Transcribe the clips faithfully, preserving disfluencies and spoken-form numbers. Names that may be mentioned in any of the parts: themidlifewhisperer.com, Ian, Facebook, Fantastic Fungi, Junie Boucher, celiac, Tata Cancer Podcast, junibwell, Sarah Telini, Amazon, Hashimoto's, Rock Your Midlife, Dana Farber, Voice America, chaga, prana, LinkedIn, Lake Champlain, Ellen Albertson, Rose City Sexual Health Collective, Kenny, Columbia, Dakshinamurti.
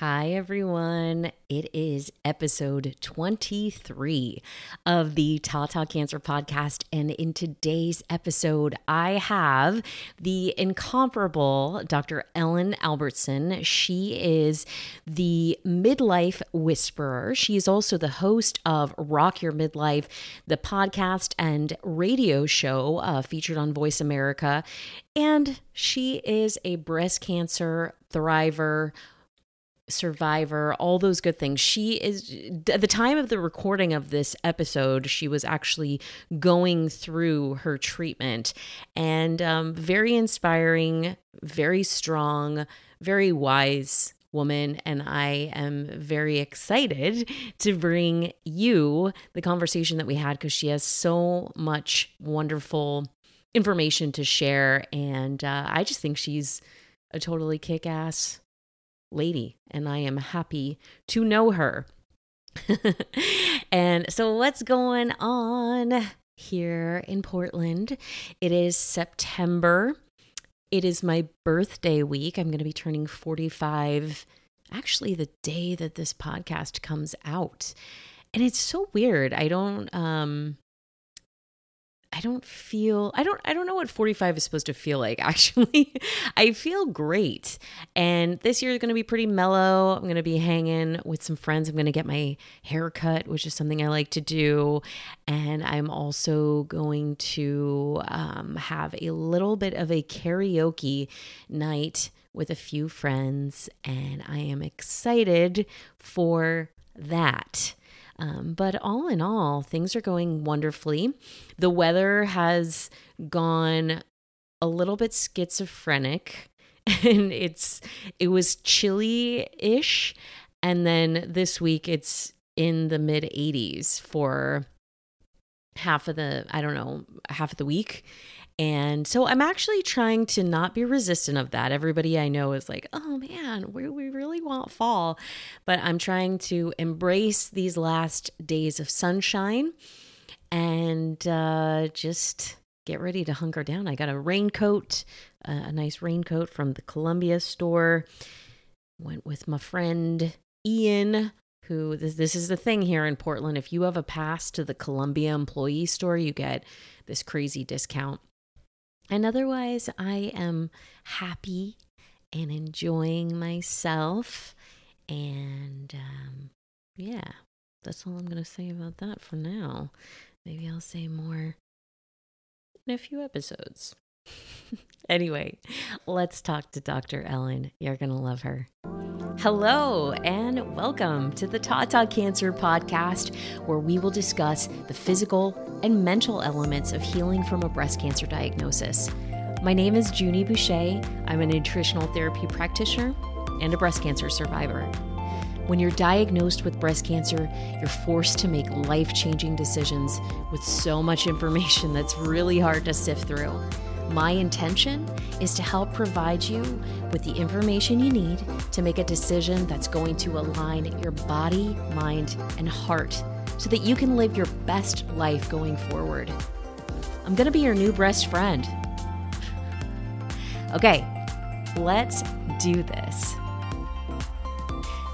Hi, everyone. It is episode twenty-three of the Tata Cancer Podcast. And in today's episode, I have the incomparable Doctor Ellen Albertson. She is the Midlife Whisperer. She is also the host of Rock Your Midlife, the podcast and radio show uh, featured on Voice America. And she is a breast cancer thriver, survivor, all those good things. She is, at the time of the recording of this episode, she was actually going through her treatment, and um, very inspiring, very strong, very wise woman. And I am very excited to bring you the conversation that we had, because she has so much wonderful information to share. And uh, I just think she's a totally kick-ass lady, and I am happy to know her. And so what's going on here in Portland? It is September. It is my birthday week. I'm going to be turning forty-five, actually the day that this podcast comes out. And it's so weird. I don't, um, I don't feel, I don't, I don't know what forty-five is supposed to feel like, actually. I feel great. And this year is going to be pretty mellow. I'm going to be hanging with some friends. I'm going to get my hair cut, which is something I like to do. And I'm also going to um, have a little bit of a karaoke night with a few friends. And I am excited for that. Um, but all in all, things are going wonderfully. The weather has gone a little bit schizophrenic, and it's it was chilly-ish, and then this week it's in the mid eighties for half of the, I don't know, half of the week. And so I'm actually trying to not be resistant of that. Everybody I know is like, oh man, we, we really want fall. But I'm trying to embrace these last days of sunshine and uh, just get ready to hunker down. I got a raincoat, uh, a nice raincoat from the Columbia store. Went with my friend Ian, who, this, this is the thing here in Portland. If you have a pass to the Columbia employee store, you get this crazy discount. And otherwise, I am happy and enjoying myself. And um, yeah, that's all I'm going to say about that for now. Maybe I'll say more in a few episodes. Anyway, let's talk to Doctor Ellen. You're going to love her. Hello, and welcome to the Tata Cancer Podcast, where we will discuss the physical and mental elements of healing from a breast cancer diagnosis. My name is Junie Boucher. I'm a nutritional therapy practitioner and a breast cancer survivor. When you're diagnosed with breast cancer, you're forced to make life-changing decisions with so much information that's really hard to sift through. My intention is to help provide you with the information you need to make a decision that's going to align your body, mind, and heart so that you can live your best life going forward. I'm going to be your new breast friend. Okay, let's do this.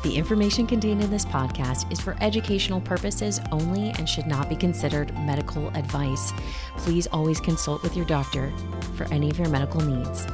The information contained in this podcast is for educational purposes only and should not be considered medical advice. Please always consult with your doctor for any of your medical needs.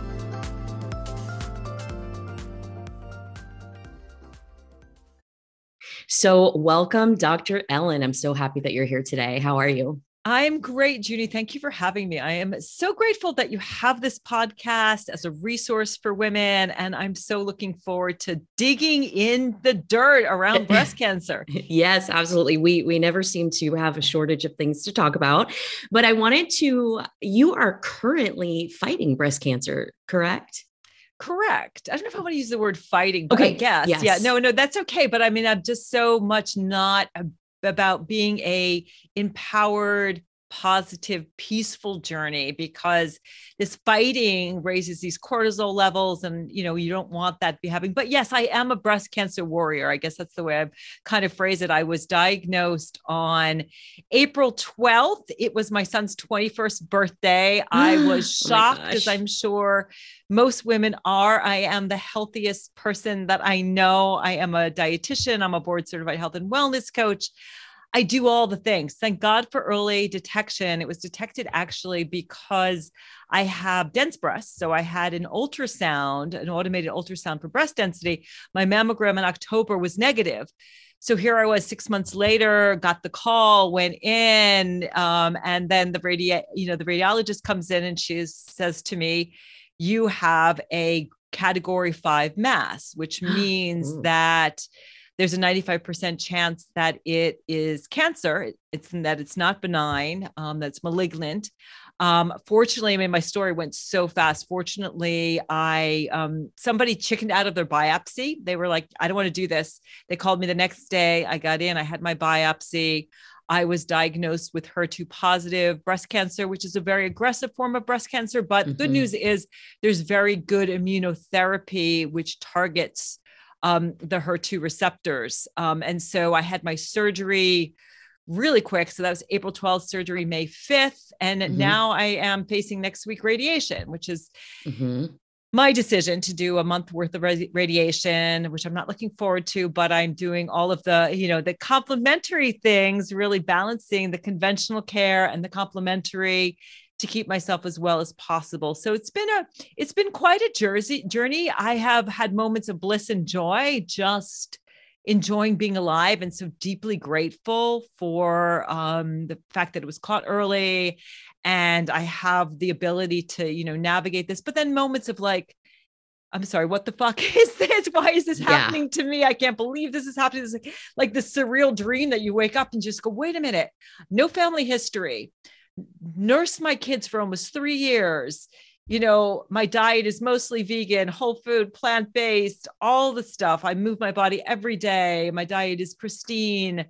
So welcome, Doctor Ellen. I'm so happy that you're here today. How are you? I'm great, Junie. Thank you for having me. I am so grateful that you have this podcast as a resource for women. And I'm so looking forward to digging in the dirt around breast cancer. Yes, absolutely. We, we never seem to have a shortage of things to talk about, but I wanted to, you are currently fighting breast cancer, correct? Correct. I don't know if I want to use the word fighting, but okay. I guess. Yes. Yeah, no, no, that's okay. But I mean, I'm just so much not a about being a empowered, positive, peaceful journey, because this fighting raises these cortisol levels and, you know, you don't want that to be happening. But yes, I am a breast cancer warrior. I guess that's the way I kind of phrase it. I was diagnosed on April twelfth. It was my son's twenty-first birthday. I was shocked, oh my gosh, as I'm sure most women are. I am the healthiest person that I know. I am a dietitian. I'm a board certified health and wellness coach. I do all the things. Thank God for early detection. It was detected actually because I have dense breasts. So I had an ultrasound, an automated ultrasound for breast density. My mammogram in October was negative. So here I was six months later, got the call, went in, um, and then the radi- you know, the radiologist comes in and she says to me, you have a category five mass, which means that there's a ninety-five percent chance that it is cancer. It's that it's not benign, um, that's malignant. Um, fortunately, I mean, my story went so fast. Fortunately, I, um, somebody chickened out of their biopsy. They were like, I don't want to do this. They called me the next day. I got in, I had my biopsy. I was diagnosed with H E R two positive breast cancer, which is a very aggressive form of breast cancer. But mm-hmm. the good news is there's very good immunotherapy, which targets, um, the H E R two receptors. Um, and so I had my surgery really quick. So that was April twelfth, surgery May fifth. And mm-hmm. now I am facing next week radiation, which is mm-hmm. my decision to do a month worth of radiation, which I'm not looking forward to, but I'm doing all of the, you know, the complementary things, really balancing the conventional care and the complementary to keep myself as well as possible. So it's been a, it's been quite a journey. I have had moments of bliss and joy, just enjoying being alive, and so deeply grateful for um, the fact that it was caught early and I have the ability to, you know, navigate this, but then moments of like, I'm sorry, what the fuck is this? Why is this yeah. happening to me? I can't believe this is happening. This is like, like the surreal dream that you wake up and just go, wait a minute, no family history, nursed my kids for almost three years. You know, my diet is mostly vegan, whole food, plant-based, all the stuff. I move my body every day. My diet is pristine.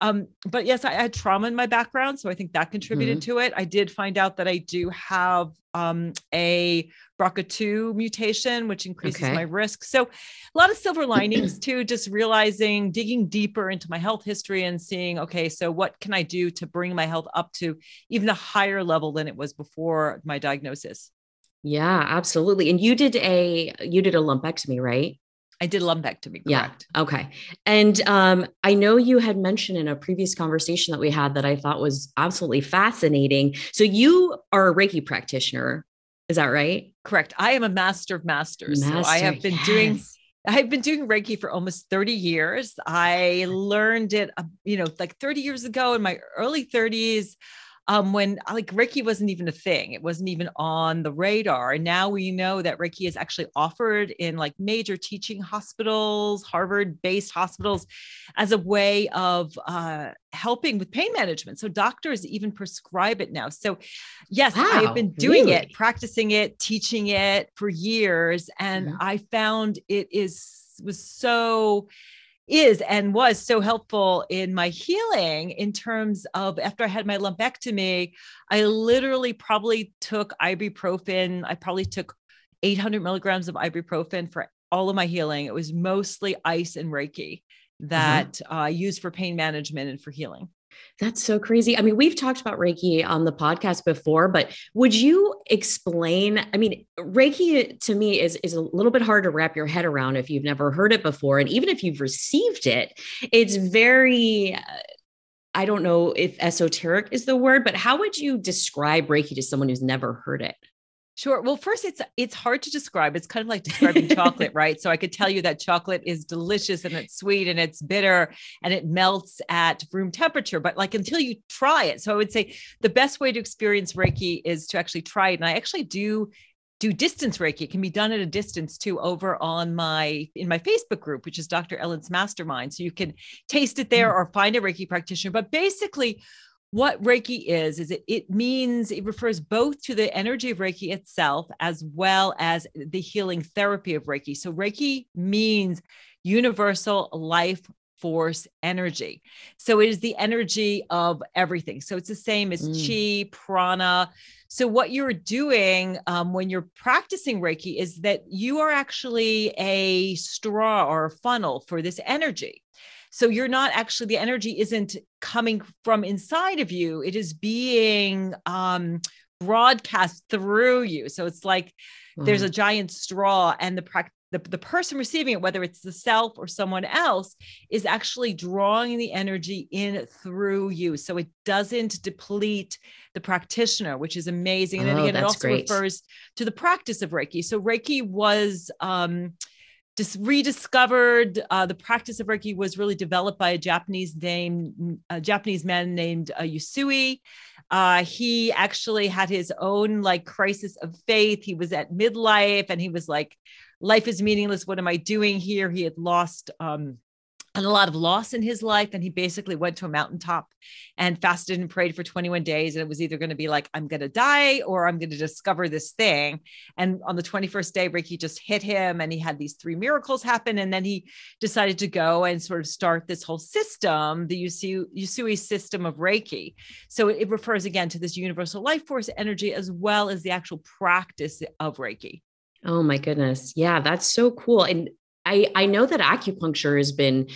Um, but yes, I had trauma in my background. So I think that contributed mm-hmm. to it. I did find out that I do have um, a B R C A two mutation, which increases okay. my risk. So a lot of silver linings too, just realizing, digging deeper into my health history and seeing, okay, so what can I do to bring my health up to even a higher level than it was before my diagnosis? Yeah, absolutely. And you did a, you did a lumpectomy, right? I did lumpectomy, correct. Yeah. Okay. And um, I know you had mentioned in a previous conversation that we had that I thought was absolutely fascinating. So you are a Reiki practitioner. Is that right? Correct. I am a master of masters. Master, so I have been yes. doing, I've been doing Reiki for almost thirty years. I learned it, you know, like thirty years ago in my early thirties. Um, when like Reiki wasn't even a thing, it wasn't even on the radar. And now we know that Reiki is actually offered in like major teaching hospitals, Harvard-based hospitals, as a way of uh, helping with pain management. So doctors even prescribe it now. So yes, wow, I've been doing really? it, practicing it, teaching it for years. And mm-hmm. I found it is, was so... is and was so helpful in my healing in terms of after I had my lumpectomy, I literally probably took ibuprofen. I probably took eight hundred milligrams of ibuprofen for all of my healing. It was mostly ice and Reiki that I mm-hmm. uh, used for pain management and for healing. That's so crazy. I mean, we've talked about Reiki on the podcast before, but would you explain, I mean, Reiki to me is, is a little bit hard to wrap your head around if you've never heard it before. And even if you've received it, it's very, I don't know if esoteric is the word, but how would you describe Reiki to someone who's never heard it? Sure. Well, first it's, it's hard to describe. It's kind of like describing chocolate, right? So I could tell you that chocolate is delicious and it's sweet and it's bitter and it melts at room temperature, but like until you try it. So I would say the best way to experience Reiki is to actually try it. And I actually do do distance Reiki. It can be done at a distance too, over on my, in my Facebook group, which is Doctor Ellen's Mastermind. So you can taste it there mm-hmm. or find a Reiki practitioner, but basically what Reiki is, is it, it means it refers both to the energy of Reiki itself, as well as the healing therapy of Reiki. So Reiki means universal life force energy. So it is the energy of everything. So it's the same as mm. chi, prana. So what you're doing um, when you're practicing Reiki is that you are actually a straw or a funnel for this energy. So you're not actually, the energy isn't coming from inside of you. It is being um, broadcast through you. So it's like mm. there's a giant straw, and the practice The, the person receiving it, whether it's the self or someone else, is actually drawing the energy in through you. So it doesn't deplete the practitioner, which is amazing. And oh, then again, it also great. refers to the practice of Reiki. So Reiki was um, just rediscovered. Uh, the practice of Reiki was really developed by a Japanese name, a Japanese man named uh, Usui. Uh, he actually had his own like crisis of faith. He was at midlife and he was like, life is meaningless. What am I doing here? He had lost um, a lot of loss in his life. And he basically went to a mountaintop and fasted and prayed for twenty-one days. And it was either going to be like, I'm going to die or I'm going to discover this thing. And on the twenty-first day, Reiki just hit him and he had these three miracles happen. And then he decided to go and sort of start this whole system, the Usui, Usui system of Reiki. So it refers again to this universal life force energy, as well as the actual practice of Reiki. Oh my goodness. Yeah, that's so cool. And I, I know that acupuncture has been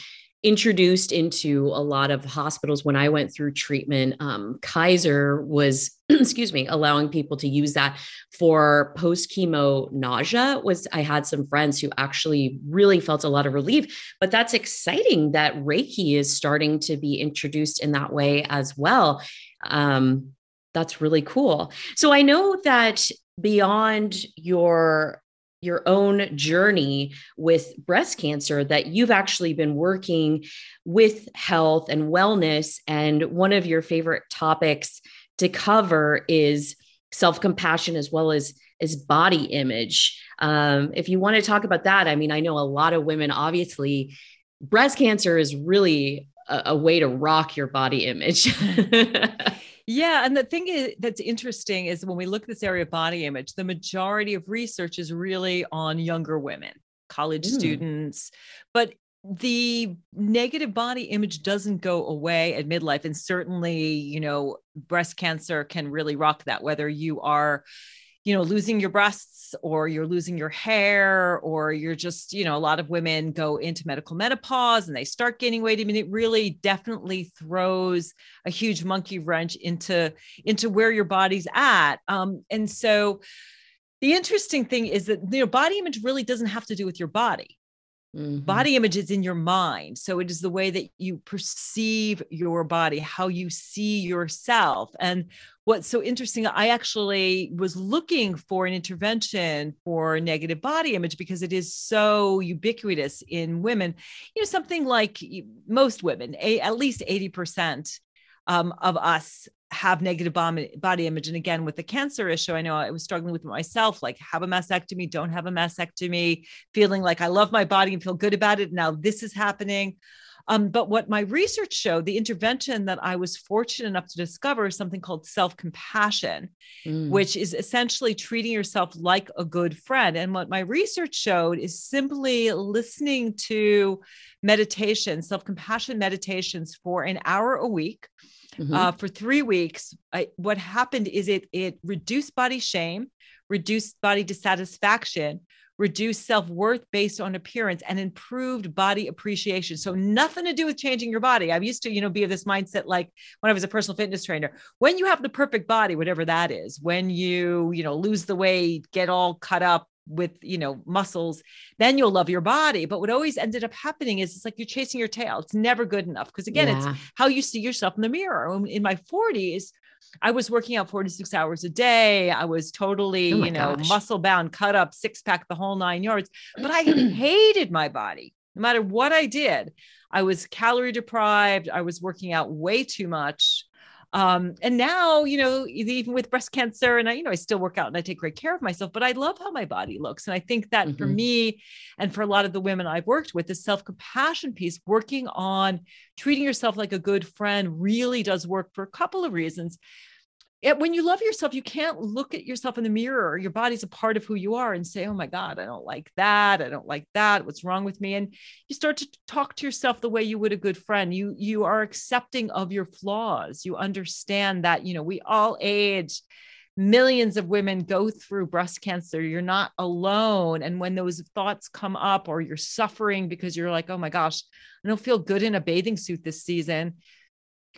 introduced into a lot of hospitals. When I went through treatment, um, Kaiser was, excuse me, allowing people to use that for post-chemo nausea. Was I had some friends who actually really felt a lot of relief, but that's exciting that Reiki is starting to be introduced in that way as well. Um, that's really cool. So I know that beyond your, your own journey with breast cancer, that you've actually been working with health and wellness. And one of your favorite topics to cover is self-compassion as well as, as body image. Um, if you want to talk about that, I mean, I know a lot of women, obviously breast cancer is really a, a way to rock your body image. Yeah. And the thing is, that's interesting is when we look at this area of body image, the majority of research is really on younger women, college mm. students, but the negative body image doesn't go away at midlife. And certainly, you know, breast cancer can really rock that, whether you are, you know, losing your breasts or you're losing your hair, or you're just, you know, a lot of women go into medical menopause and they start gaining weight. I mean, it really definitely throws a huge monkey wrench into, into where your body's at. Um, and so the interesting thing is that, you know, body image really doesn't have to do with your body. Mm-hmm. Body image is in your mind. So it is the way that you perceive your body, how you see yourself. And what's so interesting, I actually was looking for an intervention for negative body image because it is so ubiquitous in women. You know, something like most women, a, at least eighty percent um, of us have negative body image. And again, with the cancer issue, I know I was struggling with myself, like have a mastectomy, don't have a mastectomy, feeling like I love my body and feel good about it. Now this is happening. Um, but what my research showed, the intervention that I was fortunate enough to discover is something called self-compassion, mm. which is essentially treating yourself like a good friend. And what my research showed is simply listening to meditation, self-compassion meditations for an hour a week. Mm-hmm. Uh, for three weeks, I, what happened is it it reduced body shame, reduced body dissatisfaction, reduced self-worth based on appearance, and improved body appreciation. So nothing to do with changing your body. I'm used to, you know, be of this mindset, like when I was a personal fitness trainer, when you have the perfect body, whatever that is, when you, you know, lose the weight, get all cut up with, you know, muscles, then you'll love your body. But what always ended up happening is it's like you're chasing your tail. It's never good enough. Cause again, yeah. it's how you see yourself in the mirror. In my forties, I was working out forty-six hours a day. I was totally, oh you know, gosh. muscle bound, cut up, six pack, the whole nine yards, but I hated my body. No matter what I did, I was calorie deprived. I was working out way too much. Um, and now, you know, even with breast cancer and I, you know, I still work out and I take great care of myself, but I love how my body looks. And I think that mm-hmm. for me, and for a lot of the women I've worked with, the self-compassion piece, working on treating yourself like a good friend, really does work for a couple of reasons. It, when you love yourself, you can't look at yourself in the mirror. Your body's a part of who you are and say, oh my God, I don't like that. I don't like that. What's wrong with me? And you start to talk to yourself the way you would a good friend. You, you are accepting of your flaws. You understand that, you know, we all age. Millions of women go through breast cancer. You're not alone. And when those thoughts come up or you're suffering because you're like, oh my gosh, I don't feel good in a bathing suit this season.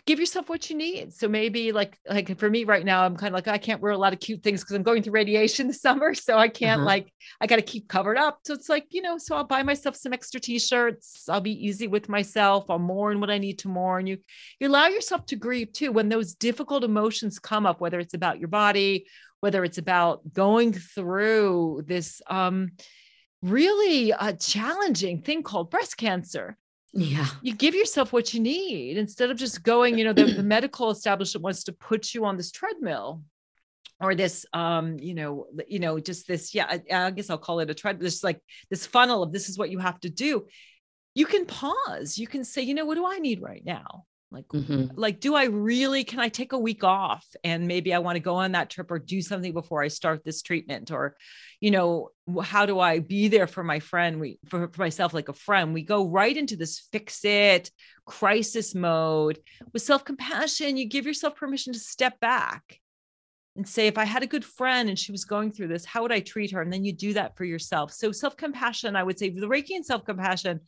give yourself what you need. So maybe like, like for me right now, I'm kind of like, I can't wear a lot of cute things because I'm going through radiation this summer. So I can't mm-hmm. like, I got to keep covered up. So it's like, you know, so I'll buy myself some extra t-shirts. I'll be easy with myself. I'll mourn what I need to mourn. You, you allow yourself to grieve too. When those difficult emotions come up, whether it's about your body, whether it's about going through this um, really uh, challenging thing called breast cancer. Yeah. You give yourself what you need instead of just going, you know, the, the medical establishment wants to put you on this treadmill or this, um, you know, you know, just this, yeah, I, I guess I'll call it a treadmill. This like this funnel of this is what you have to do. You can pause. You can say, you know, what do I need right now? Like, mm-hmm. like, do I really, can I take a week off and maybe I want to go on that trip or do something before I start this treatment? Or, you know, how do I be there for my friend? We, for, for myself, like a friend, we go right into this fix it crisis mode. With self-compassion, you give yourself permission to step back and say, if I had a good friend and she was going through this, how would I treat her? And then you do that for yourself. So self-compassion, I would say the Reiki and self-compassion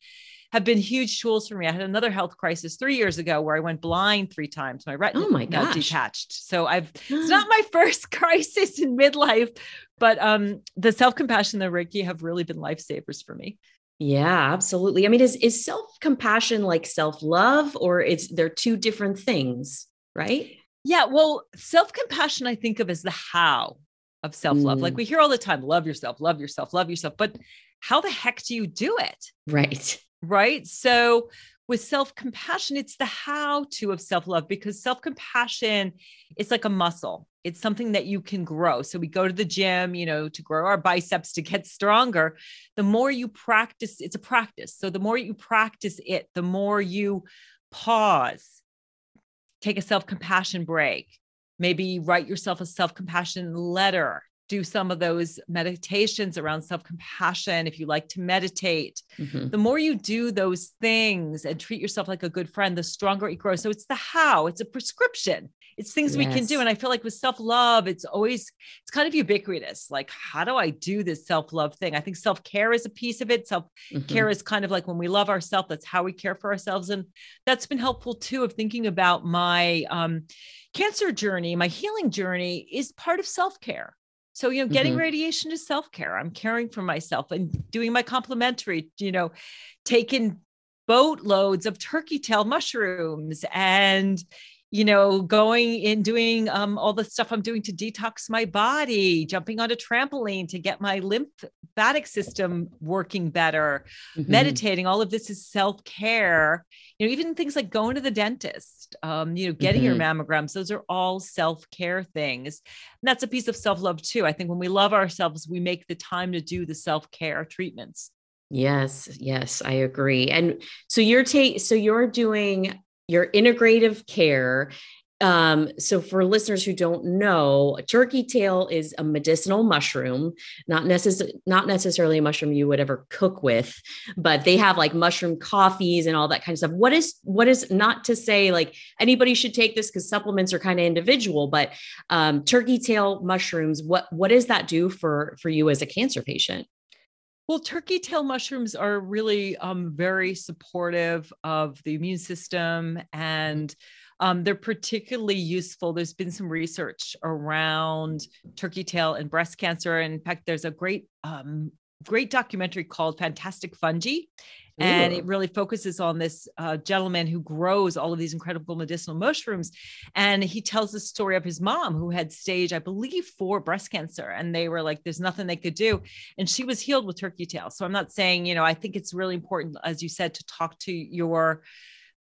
have been huge tools for me. I had another health crisis three years ago where I went blind three times. My retina oh my gosh. detached. So I've, it's not my first crisis in midlife, but um, the self-compassion, the Reiki have really been lifesavers for me. Yeah, absolutely. I mean, is, is self-compassion like self-love, or it's, they're two different things, right? Yeah. Well, self-compassion, I think of as the how of self-love. Mm. Like we hear all the time, love yourself, love yourself, love yourself, but how the heck do you do it? Right. Right. So with self-compassion, it's the how to of self-love, because self-compassion, it's like a muscle. It's something that you can grow. So we go to the gym, you know, to grow our biceps, to get stronger. The more you practice, it's a practice. So the more you practice it, the more you pause, take a self-compassion break, maybe write yourself a self-compassion letter. Do some of those meditations around self-compassion. If you like to meditate, mm-hmm. the more you do those things and treat yourself like a good friend, the stronger it grows. So it's the how, it's a prescription. It's things yes. we can do. And I feel like with self-love, it's always, it's kind of ubiquitous. Like, how do I do this self-love thing? I think self-care is a piece of it. Self-care mm-hmm. is kind of like when we love ourselves, that's how we care for ourselves. And that's been helpful too, of thinking about my um, cancer journey. My healing journey is part of self-care. So, you know, getting mm-hmm. radiation is self-care. I'm caring for myself and doing my complimentary, you know, taking boatloads of turkey tail mushrooms and, you know, going in doing um, all the stuff I'm doing to detox my body, jumping on a trampoline to get my lymphatic system working better, mm-hmm. meditating. All of this is self-care. You know, even things like going to the dentist, um, you know, getting mm-hmm. your mammograms, those are all self-care things. And that's a piece of self-love too. I think when we love ourselves, we make the time to do the self-care treatments. Yes. Yes, I agree. And so you're ta- so you're doing your integrative care. Um, so for listeners who don't know, turkey tail is a medicinal mushroom, not necessarily, not necessarily a mushroom you would ever cook with, but they have like mushroom coffees and all that kind of stuff. What is, what is not to say like anybody should take this because supplements are kind of individual, but, um, turkey tail mushrooms, what, what does that do for, for you as a cancer patient? Well, turkey tail mushrooms are really um, very supportive of the immune system, and um, they're particularly useful. There's been some research around turkey tail and breast cancer. And in fact, there's a great, um, great documentary called Fantastic Fungi. Ooh. And it really focuses on this uh, gentleman who grows all of these incredible medicinal mushrooms. And he tells the story of his mom who had stage, I believe, four breast cancer. And they were like, there's nothing they could do. And she was healed with turkey tail. So I'm not saying, you know, I think it's really important, as you said, to talk to your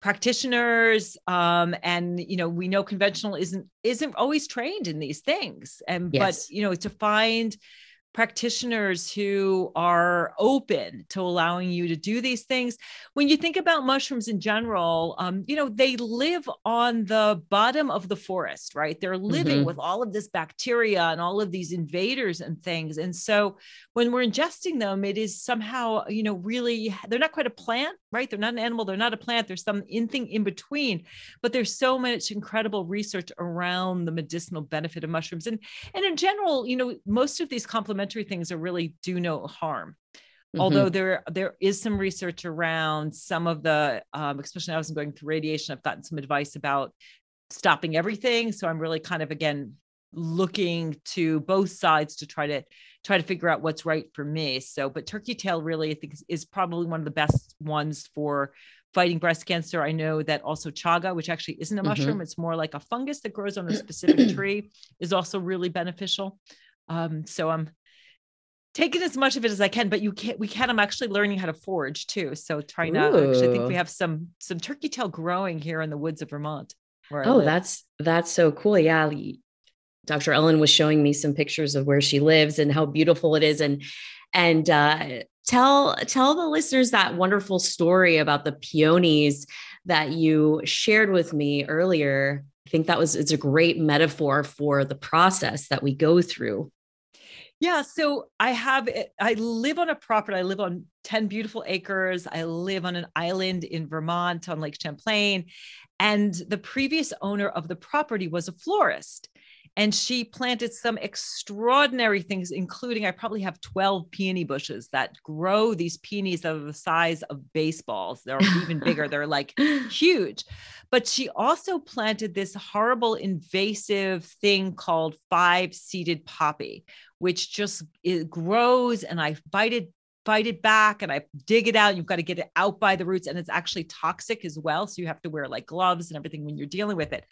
practitioners. Um, and, you know, we know conventional isn't, isn't always trained in these things. And, yes. but, you know, to find practitioners who are open to allowing you to do these things. When you think about mushrooms in general, um, you know, they live on the bottom of the forest, right? They're living mm-hmm. with all of this bacteria and all of these invaders and things. And so when we're ingesting them, it is somehow, you know, really, they're not quite a plant, right? They're not an animal. They're not a plant. There's some in thing in between, but there's so much incredible research around the medicinal benefit of mushrooms. And, and in general, you know, most of these complementary things are really do no harm. Mm-hmm. Although there, there is some research around some of the, um, especially I was going through radiation, I've gotten some advice about stopping everything. So I'm really kind of, again, looking to both sides to try to try to figure out what's right for me. So, but turkey tail really, I think is, is probably one of the best ones for fighting breast cancer. I know that also chaga, which actually isn't a mushroom, mm-hmm. it's more like a fungus that grows on a specific tree, is also really beneficial. Um, so I'm taking as much of it as I can, but you can't, we can, I'm actually learning how to forage too. So trying Ooh. to actually, I think we have some, some turkey tail growing here in the woods of Vermont. Oh, that's, that's so cool. Yeah. Doctor Ellen was showing me some pictures of where she lives and how beautiful it is. And, and, uh, tell, tell the listeners that wonderful story about the peonies that you shared with me earlier. I think that was, it's a great metaphor for the process that we go through. Yeah. So I have, I live on a property. I live on ten beautiful acres. I live on an island in Vermont on Lake Champlain. And the previous owner of the property was a florist. And she planted some extraordinary things, including I probably have twelve peony bushes that grow these peonies that are the size of baseballs. They're even bigger. They're like huge. But she also planted this horrible invasive thing called five-seeded poppy, which just it grows. And I bite it, bite it back and I dig it out. You've got to get it out by the roots, and it's actually toxic as well. So you have to wear like gloves and everything when you're dealing with it.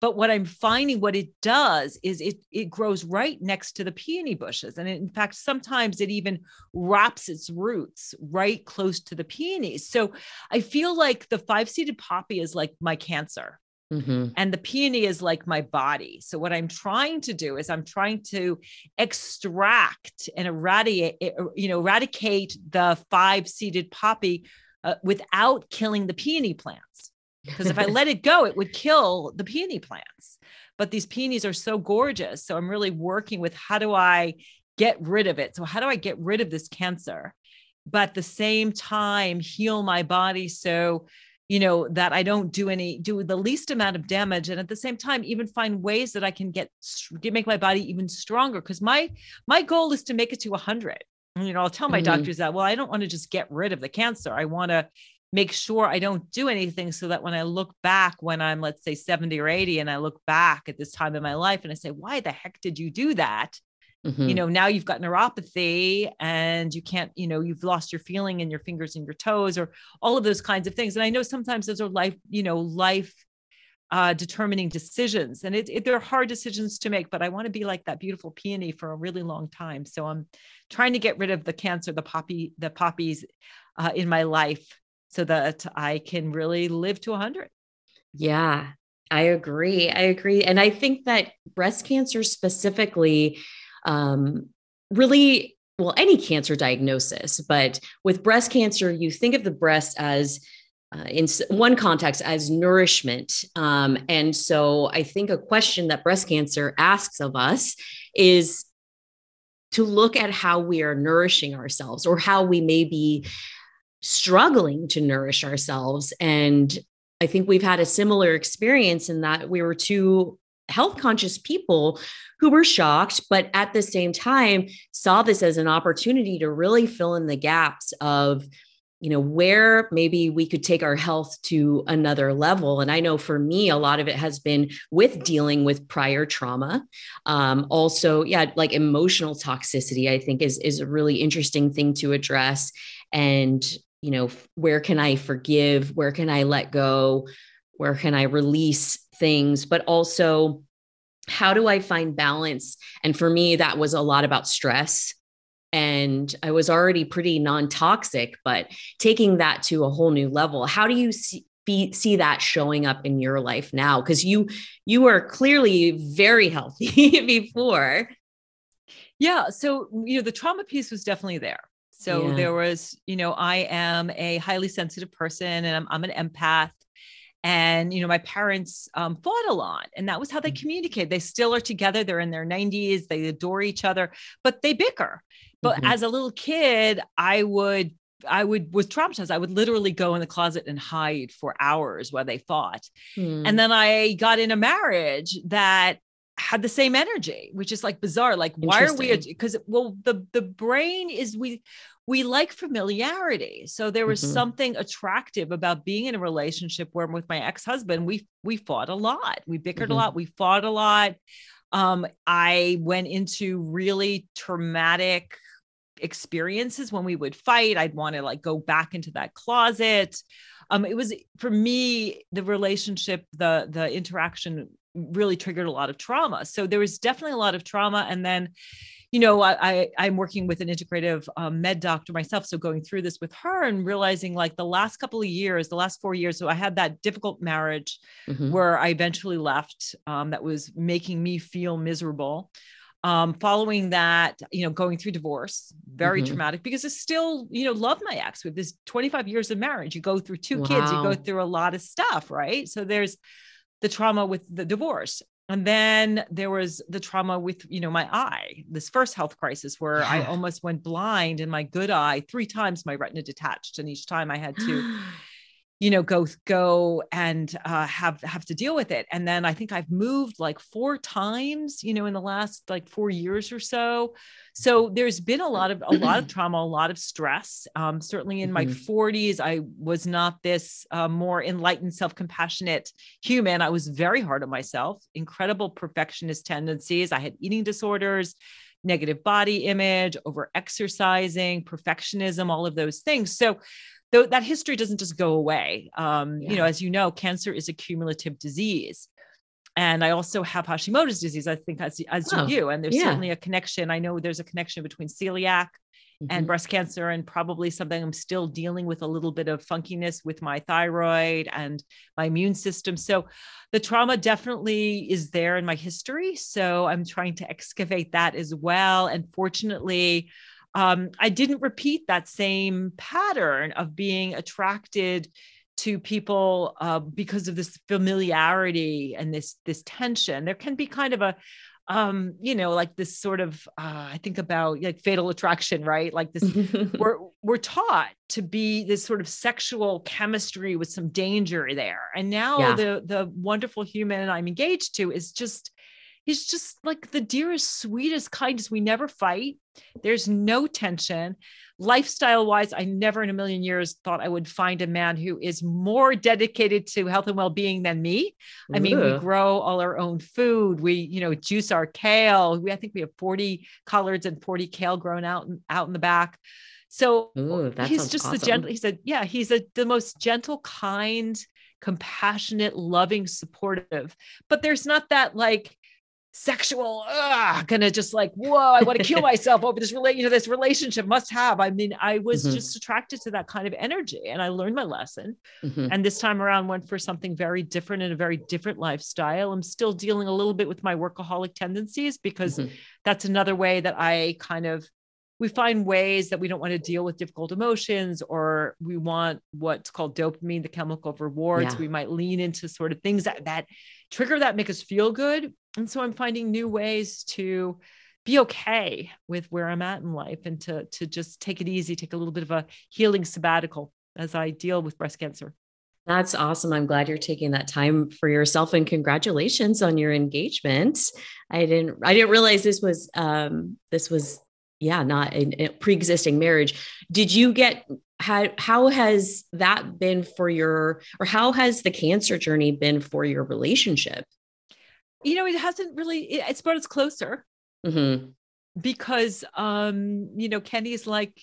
But what I'm finding, what it does is it, it grows right next to the peony bushes. And it, in fact, sometimes it even wraps its roots right close to the peonies. So I feel like the five-seeded poppy is like my cancer. Mm-hmm. And the peony is like my body. So what I'm trying to do is I'm trying to extract and eradicate, you know, eradicate the five-seeded poppy uh, without killing the peony plants. Because if I let it go, it would kill the peony plants. But these peonies are so gorgeous. So I'm really working with how do I get rid of it? So how do I get rid of this cancer, but at the same time heal my body so you know, that I don't do any, do the least amount of damage. And at the same time, even find ways that I can get, get make my body even stronger. Cause my, my goal is to make it to a hundred. You know, I'll tell my mm-hmm. doctors that, well, I don't want to just get rid of the cancer. I want to make sure I don't do anything so that when I look back, when I'm, let's say seventy or eighty, and I look back at this time in my life and I say, why the heck did you do that? Mm-hmm. You know, now you've got neuropathy and you can't, you know, you've lost your feeling in your fingers and your toes or all of those kinds of things. And I know sometimes those are life, you know, life uh, determining decisions, and it, it, they're hard decisions to make, but I want to be like that beautiful peony for a really long time. So I'm trying to get rid of the cancer, the poppy, the poppies uh, in my life so that I can really live to a hundred. Yeah, I agree. I agree. And I think that breast cancer specifically, Um, really, well, any cancer diagnosis, but with breast cancer, you think of the breast as, uh, in one context, as nourishment. Um, and so I think a question that breast cancer asks of us is to look at how we are nourishing ourselves or how we may be struggling to nourish ourselves. And I think we've had a similar experience in that we were too health conscious people who were shocked, but at the same time saw this as an opportunity to really fill in the gaps of, you know, where maybe we could take our health to another level. And I know for me, a lot of it has been with dealing with prior trauma. Um, also, yeah, like emotional toxicity, I think is, is a really interesting thing to address. And, you know, where can I forgive? Where can I let go? Where can I release things? But also, how do I find balance? And for me, that was a lot about stress. And I was already pretty non-toxic, but taking that to a whole new level. How do you see, be, see that showing up in your life now? Because you you were clearly very healthy before. Yeah. So, you know, the trauma piece was definitely there. So yeah. there was, you know, I am a highly sensitive person, and I'm, I'm an empath. And, you know, my parents um, fought a lot, and that was how they communicated. They still are together. They're in their nineties. They adore each other, but they bicker. But mm-hmm. as a little kid, I would, I would, was traumatized. I would literally go in the closet and hide for hours while they fought. Mm. And then I got in a marriage that had the same energy, which is like bizarre. Like, why are we, because, well, the, the brain is, we, we like familiarity. So there was mm-hmm. something attractive about being in a relationship where with my ex-husband, we, we fought a lot. We bickered mm-hmm. a lot. We fought a lot. Um, I went into really traumatic experiences when we would fight. I'd want to like go back into that closet. Um, it was, for me, the relationship, the, the interaction really triggered a lot of trauma. So there was definitely a lot of trauma. And then, you know, I, I I'm working with an integrative um, med doctor myself. So going through this with her and realizing like the last couple of years, the last four years, so I had that difficult marriage mm-hmm. where I eventually left, um, that was making me feel miserable. Um, following that, you know, going through divorce, very mm-hmm. traumatic because I still, you know, love my ex with this twenty-five years of marriage. You go through two wow. kids, you go through a lot of stuff, right? So there's the trauma with the divorce. And then there was the trauma with, you know, my eye, this first health crisis where yeah. I almost went blind in my good eye. Three times my retina detached. And each time I had to, you know, go, go and, uh, have, have to deal with it. And then I think I've moved like four times, you know, in the last like four years or so. So there's been a lot of, a lot of trauma, a lot of stress. Um, certainly in mm-hmm. my forties, I was not this, uh, more enlightened, self-compassionate human. I was very hard on myself, incredible perfectionist tendencies. I had eating disorders, negative body image, over exercising, perfectionism, all of those things. So though that history doesn't just go away. Um, yeah. You know, as you know, cancer is a cumulative disease. And I also have Hashimoto's disease, I think, as, as oh, do you. And there's yeah. certainly a connection. I know there's a connection between celiac mm-hmm. and breast cancer, and probably something I'm still dealing with a little bit of funkiness with my thyroid and my immune system. So the trauma definitely is there in my history. So I'm trying to excavate that as well. And fortunately, Um, I didn't repeat that same pattern of being attracted to people uh, because of this familiarity and this, this tension. There can be kind of a, um, you know, like this sort of, uh, I think about like fatal attraction, right? Like this, we're, we're taught to be this sort of sexual chemistry with some danger there. And now yeah. the, the wonderful human I'm engaged to is just, he's just like the dearest, sweetest, kindest. We never fight. There's no tension. Lifestyle wise, I never in a million years thought I would find a man who is more dedicated to health and well-being than me. I Ooh. mean, we grow all our own food. We, you know, juice our kale. We, I think we have forty collards and forty kale grown out and out in the back. So Ooh, he's just awesome. the gentle, he said, yeah, he's a, the most gentle, kind, compassionate, loving, supportive, but there's not that like, sexual, uh, kind of just like, whoa, I want to kill myself over this relate, you know, this relationship must have. I mean, I was mm-hmm. just attracted to that kind of energy, and I learned my lesson. Mm-hmm. And this time around went for something very different and a very different lifestyle. I'm still dealing a little bit with my workaholic tendencies because mm-hmm. that's another way that I kind of, we find ways that we don't want to deal with difficult emotions, or we want what's called dopamine, the chemical of rewards. Yeah. We might lean into sort of things that, that trigger that make us feel good. And so I'm finding new ways to be okay with where I'm at in life and to, to just take it easy, take a little bit of a healing sabbatical as I deal with breast cancer. That's awesome. I'm glad you're taking that time for yourself, and congratulations on your engagement. I didn't, I didn't realize this was, um, this was, yeah, not a pre-existing marriage. Did you get, how, how has that been for your, or how has the cancer journey been for your relationship? You know, it hasn't really, it, it's brought us closer mm-hmm. because, um, you know, Kenny's like,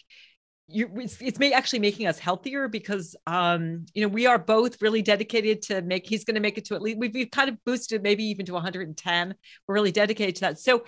you, it's, it's may actually making us healthier because, um, you know, we are both really dedicated to make, he's going to make it to at least, we've, we've kind of boosted maybe even to one hundred ten. We're really dedicated to that. So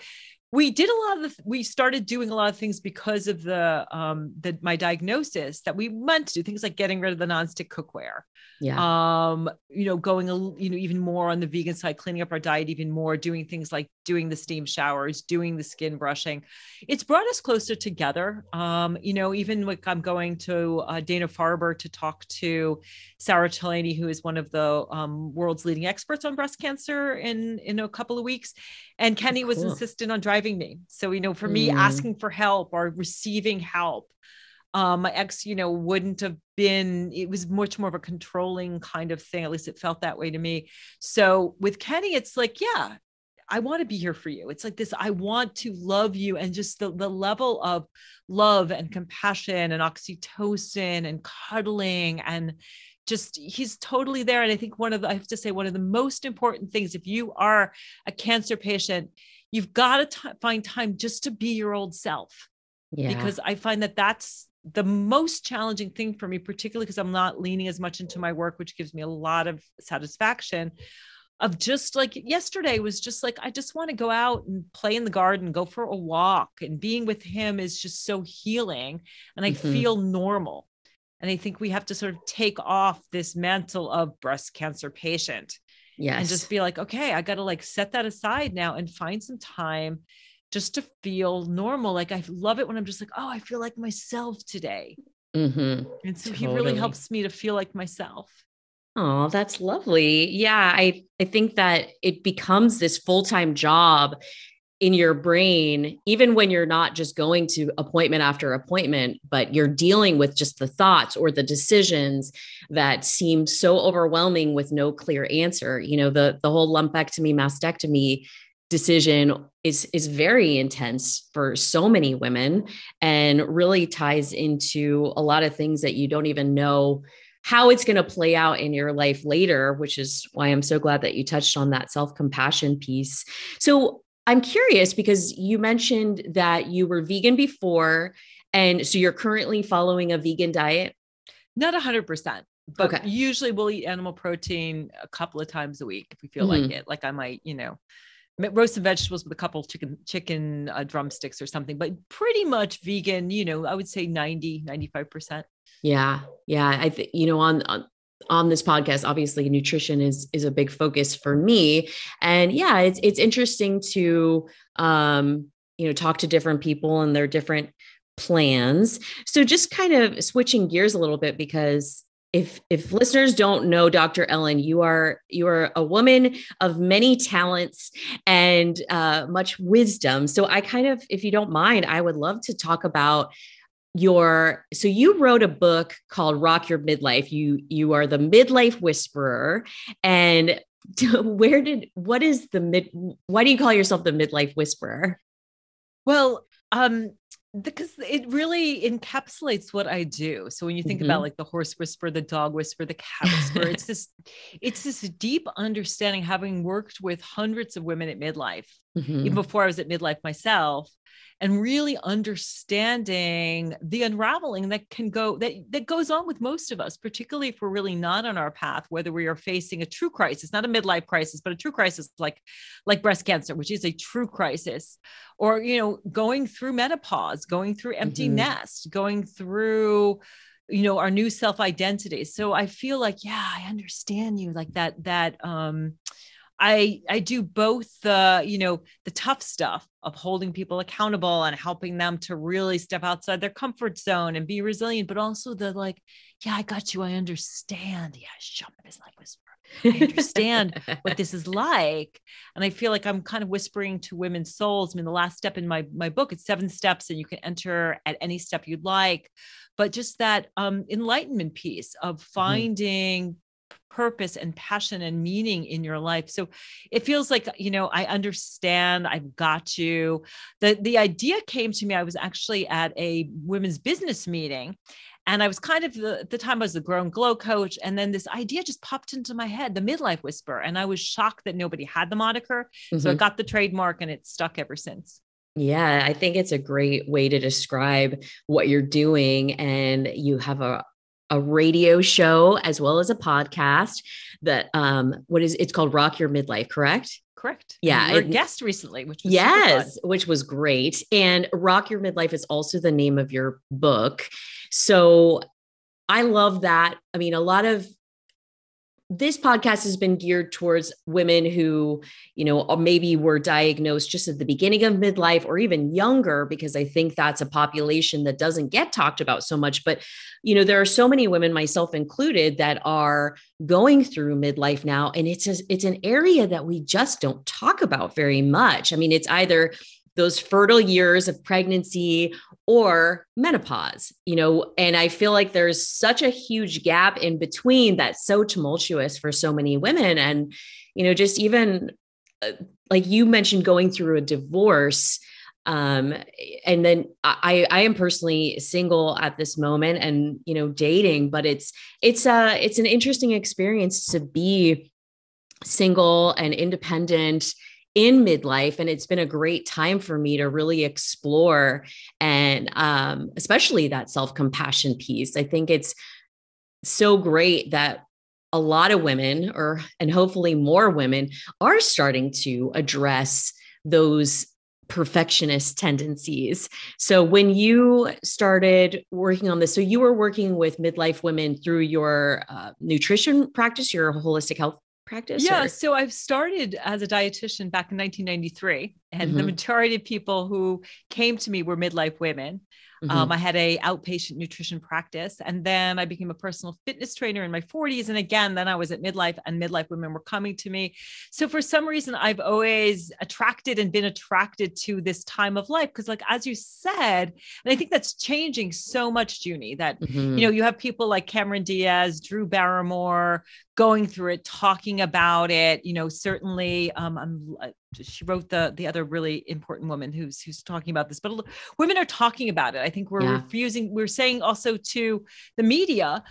we did a lot of, the, we started doing a lot of things because of the, um, the, my diagnosis that we meant to do, things like getting rid of the nonstick cookware, yeah. um, you know, going, a, you know, even more on the vegan side, cleaning up our diet, even more, doing things like doing the steam showers, doing the skin brushing. It's brought us closer together. Um, you know, even like I'm going to uh, Dana Farber to talk to Sarah Telini, who is one of the um, world's leading experts on breast cancer in, in a couple of weeks. And Kenny was cool. insistent on driving me. So, you know, for me, mm. asking for help or receiving help, um, my ex, you know, wouldn't have been, it was much more of a controlling kind of thing. At least it felt that way to me. So with Kenny, it's like, yeah, I want to be here for you. It's like this, I want to love you. And just the, the level of love and compassion and oxytocin and cuddling, and just, he's totally there. And I think one of the, I have to say, one of the most important things, if you are a cancer patient, you've got to t- find time just to be your old self. Yeah. Because I find that that's the most challenging thing for me, particularly because I'm not leaning as much into my work, which gives me a lot of satisfaction. Of just like yesterday was just like, I just want to go out and play in the garden, go for a walk, and being with him is just so healing. And I mm-hmm. feel normal. And I think we have to sort of take off this mantle of breast cancer patient. Yes. And just be like, okay, I got to like set that aside now and find some time just to feel normal. Like I love it when I'm just like, oh, I feel like myself today. Mm-hmm. And so totally. He really helps me to feel like myself. Oh, that's lovely. Yeah. I, I think that it becomes this full-time job in your brain, even when you're not just going to appointment after appointment, but you're dealing with just the thoughts or the decisions that seem so overwhelming with no clear answer. You know, the, the whole lumpectomy, mastectomy decision is, is very intense for so many women and really ties into a lot of things that you don't even know how it's going to play out in your life later, which is why I'm so glad that you touched on that self-compassion piece. So I'm curious, because you mentioned that you were vegan before, and so you're currently following a vegan diet? Not a hundred percent, but okay. Usually we'll eat animal protein a couple of times a week if we feel mm-hmm. like it. Like I might, you know, roast some vegetables with a couple of chicken, chicken uh, drumsticks or something, but pretty much vegan, you know, I would say ninety, ninety-five percent. Yeah. Yeah. I think, you know, on, on, on this podcast, obviously nutrition is, is a big focus for me. And yeah, it's, it's interesting to, um, you know, talk to different people and their different plans. So just kind of switching gears a little bit, because if, if listeners don't know, Doctor Ellen, you are, you are a woman of many talents and, uh, much wisdom. So I kind of, if you don't mind, I would love to talk about your, so you wrote a book called Rock Your Midlife. You, you are the Midlife Whisperer. And where did, what is the mid, why do you call yourself the Midlife Whisperer? Well, um, because it really encapsulates what I do. So when you think mm-hmm. about like the horse whisperer, the dog whisperer, the cat whisperer, it's this, it's this deep understanding, having worked with hundreds of women at midlife, mm-hmm. even before I was at midlife myself, and really understanding the unraveling that can go, that, that goes on with most of us, particularly if we're really not on our path, whether we are facing a true crisis, not a midlife crisis, but a true crisis, like, like breast cancer, which is a true crisis, or, you know, going through menopause, going through empty mm-hmm. nest, going through, you know, our new self-identity. So I feel like, yeah, I understand you like that, that, um, I, I do both the, you know, the tough stuff of holding people accountable and helping them to really step outside their comfort zone and be resilient, but also the like, yeah, I got you. I understand. Yeah. Shut up. It's like whisper. I understand what this is like. And I feel like I'm kind of whispering to women's souls. I mean, the last step in my, my book, it's seven steps and you can enter at any step you'd like, but just that um, enlightenment piece of finding mm-hmm. purpose and passion and meaning in your life. So it feels like, you know, I understand, I've got you. The, the idea came to me, I was actually at a women's business meeting, and I was kind of, the, at the time I was the Grow and Glow coach. And then this idea just popped into my head, the Midlife Whisperer. And I was shocked that nobody had the moniker. Mm-hmm. So I got the trademark and it's stuck ever since. Yeah. I think it's a great way to describe what you're doing. And you have a, a radio show as well as a podcast that, um, what is, it's called Rock Your Midlife, correct? Correct. Yeah. You were a guest recently, which was yes, which was great. And Rock Your Midlife is also the name of your book. So I love that. I mean, a lot of this podcast has been geared towards women who, you know, maybe were diagnosed just at the beginning of midlife or even younger, because I think that's a population that doesn't get talked about so much. But, you know, there are so many women, myself included, that are going through midlife now. And it's, a, it's an area that we just don't talk about very much. I mean, it's either those fertile years of pregnancy or menopause, you know, and I feel like there's such a huge gap in between that's so tumultuous for so many women. And, you know, just even like you mentioned, going through a divorce. Um, and then I, I am personally single at this moment and, you know, dating, but it's, it's a, it's an interesting experience to be single and independent in midlife. And it's been a great time for me to really explore and, um, especially that self-compassion piece. I think it's so great that a lot of women or, and hopefully more women are starting to address those perfectionist tendencies. So when you started working on this, so you were working with midlife women through your uh, nutrition practice, your holistic health practice? Yeah. Or? So I've started as a dietitian back in nineteen ninety-three, and mm-hmm. the majority of people who came to me were midlife women. Mm-hmm. Um, I had a outpatient nutrition practice, and then I became a personal fitness trainer in my forties. And again, then I was at midlife, and midlife women were coming to me. So for some reason, I've always attracted and been attracted to this time of life. Cause like, as you said, and I think that's changing so much, Junie, that, mm-hmm. you know, you have people like Cameron Diaz, Drew Barrymore going through it, talking about it, you know, certainly, um, I'm she wrote the, the other really important woman who's, who's talking about this, but look, women are talking about it. I think we're yeah. refusing, we're saying also to the media,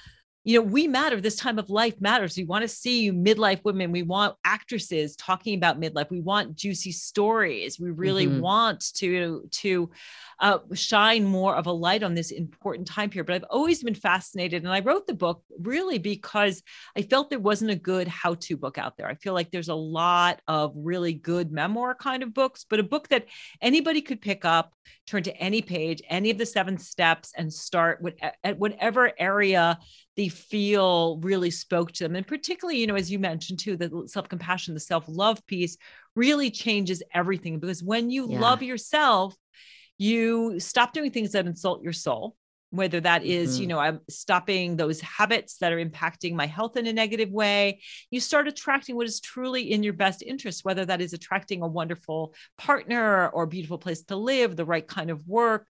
you know, we matter. This time of life matters. We want to see you midlife women. We want actresses talking about midlife. We want juicy stories. We really mm-hmm. want to, to uh, shine more of a light on this important time period. But I've always been fascinated. And I wrote the book really because I felt there wasn't a good how-to book out there. I feel like there's a lot of really good memoir kind of books, but a book that anybody could pick up, turn to any page, any of the seven steps, and start with, at whatever area they feel really spoke to them. And particularly, you know, as you mentioned too, the self-compassion, the self-love piece really changes everything, because when you yeah. love yourself, you stop doing things that insult your soul, whether that is, mm-hmm. you know, I'm stopping those habits that are impacting my health in a negative way. You start attracting what is truly in your best interest, whether that is attracting a wonderful partner or a beautiful place to live, the right kind of work.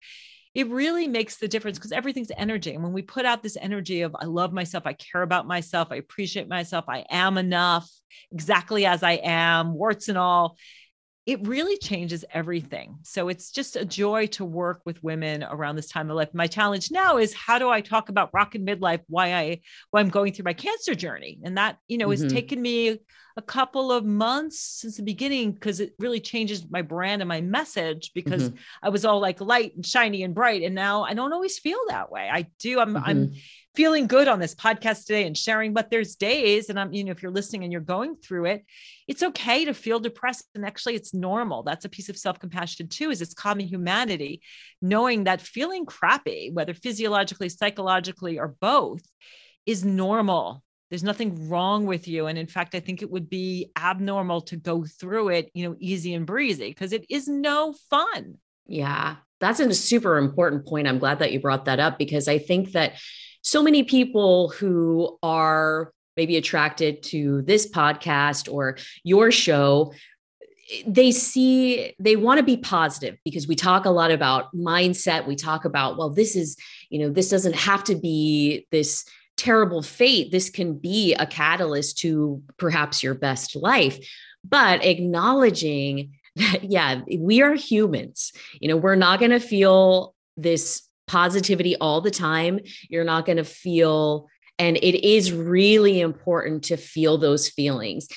It really makes the difference, because everything's energy. And when we put out this energy of, I love myself, I care about myself, I appreciate myself, I am enough exactly as I am, warts and all, it really changes everything. So it's just a joy to work with women around this time of life. My challenge now is, how do I talk about Rock and Midlife, why I, why I'm going through my cancer journey? And that, you know, mm-hmm. has taken me a couple of months since the beginning, because it really changes my brand and my message, because mm-hmm. I was all like light and shiny and bright. And now I don't always feel that way. I do. I'm, mm-hmm. I'm feeling good on this podcast today and sharing, but there's days, and I'm, you know, if you're listening and you're going through it, it's okay to feel depressed. And actually it's normal. That's a piece of self-compassion too, is it's common humanity, knowing that feeling crappy, whether physiologically, psychologically, or both, is normal. There's nothing wrong with you. And in fact, I think it would be abnormal to go through it, you know, easy and breezy, because it is no fun. Yeah. That's a super important point. I'm glad that you brought that up, because I think that so many people who are maybe attracted to this podcast or your show, they see, they want to be positive, because we talk a lot about mindset. We talk about, well, this is, you know, this doesn't have to be this terrible fate. This can be a catalyst to perhaps your best life. But acknowledging that, yeah, we are humans, you know, we're not going to feel this positivity all the time. You're not going to feel, and it is really important to feel those feelings.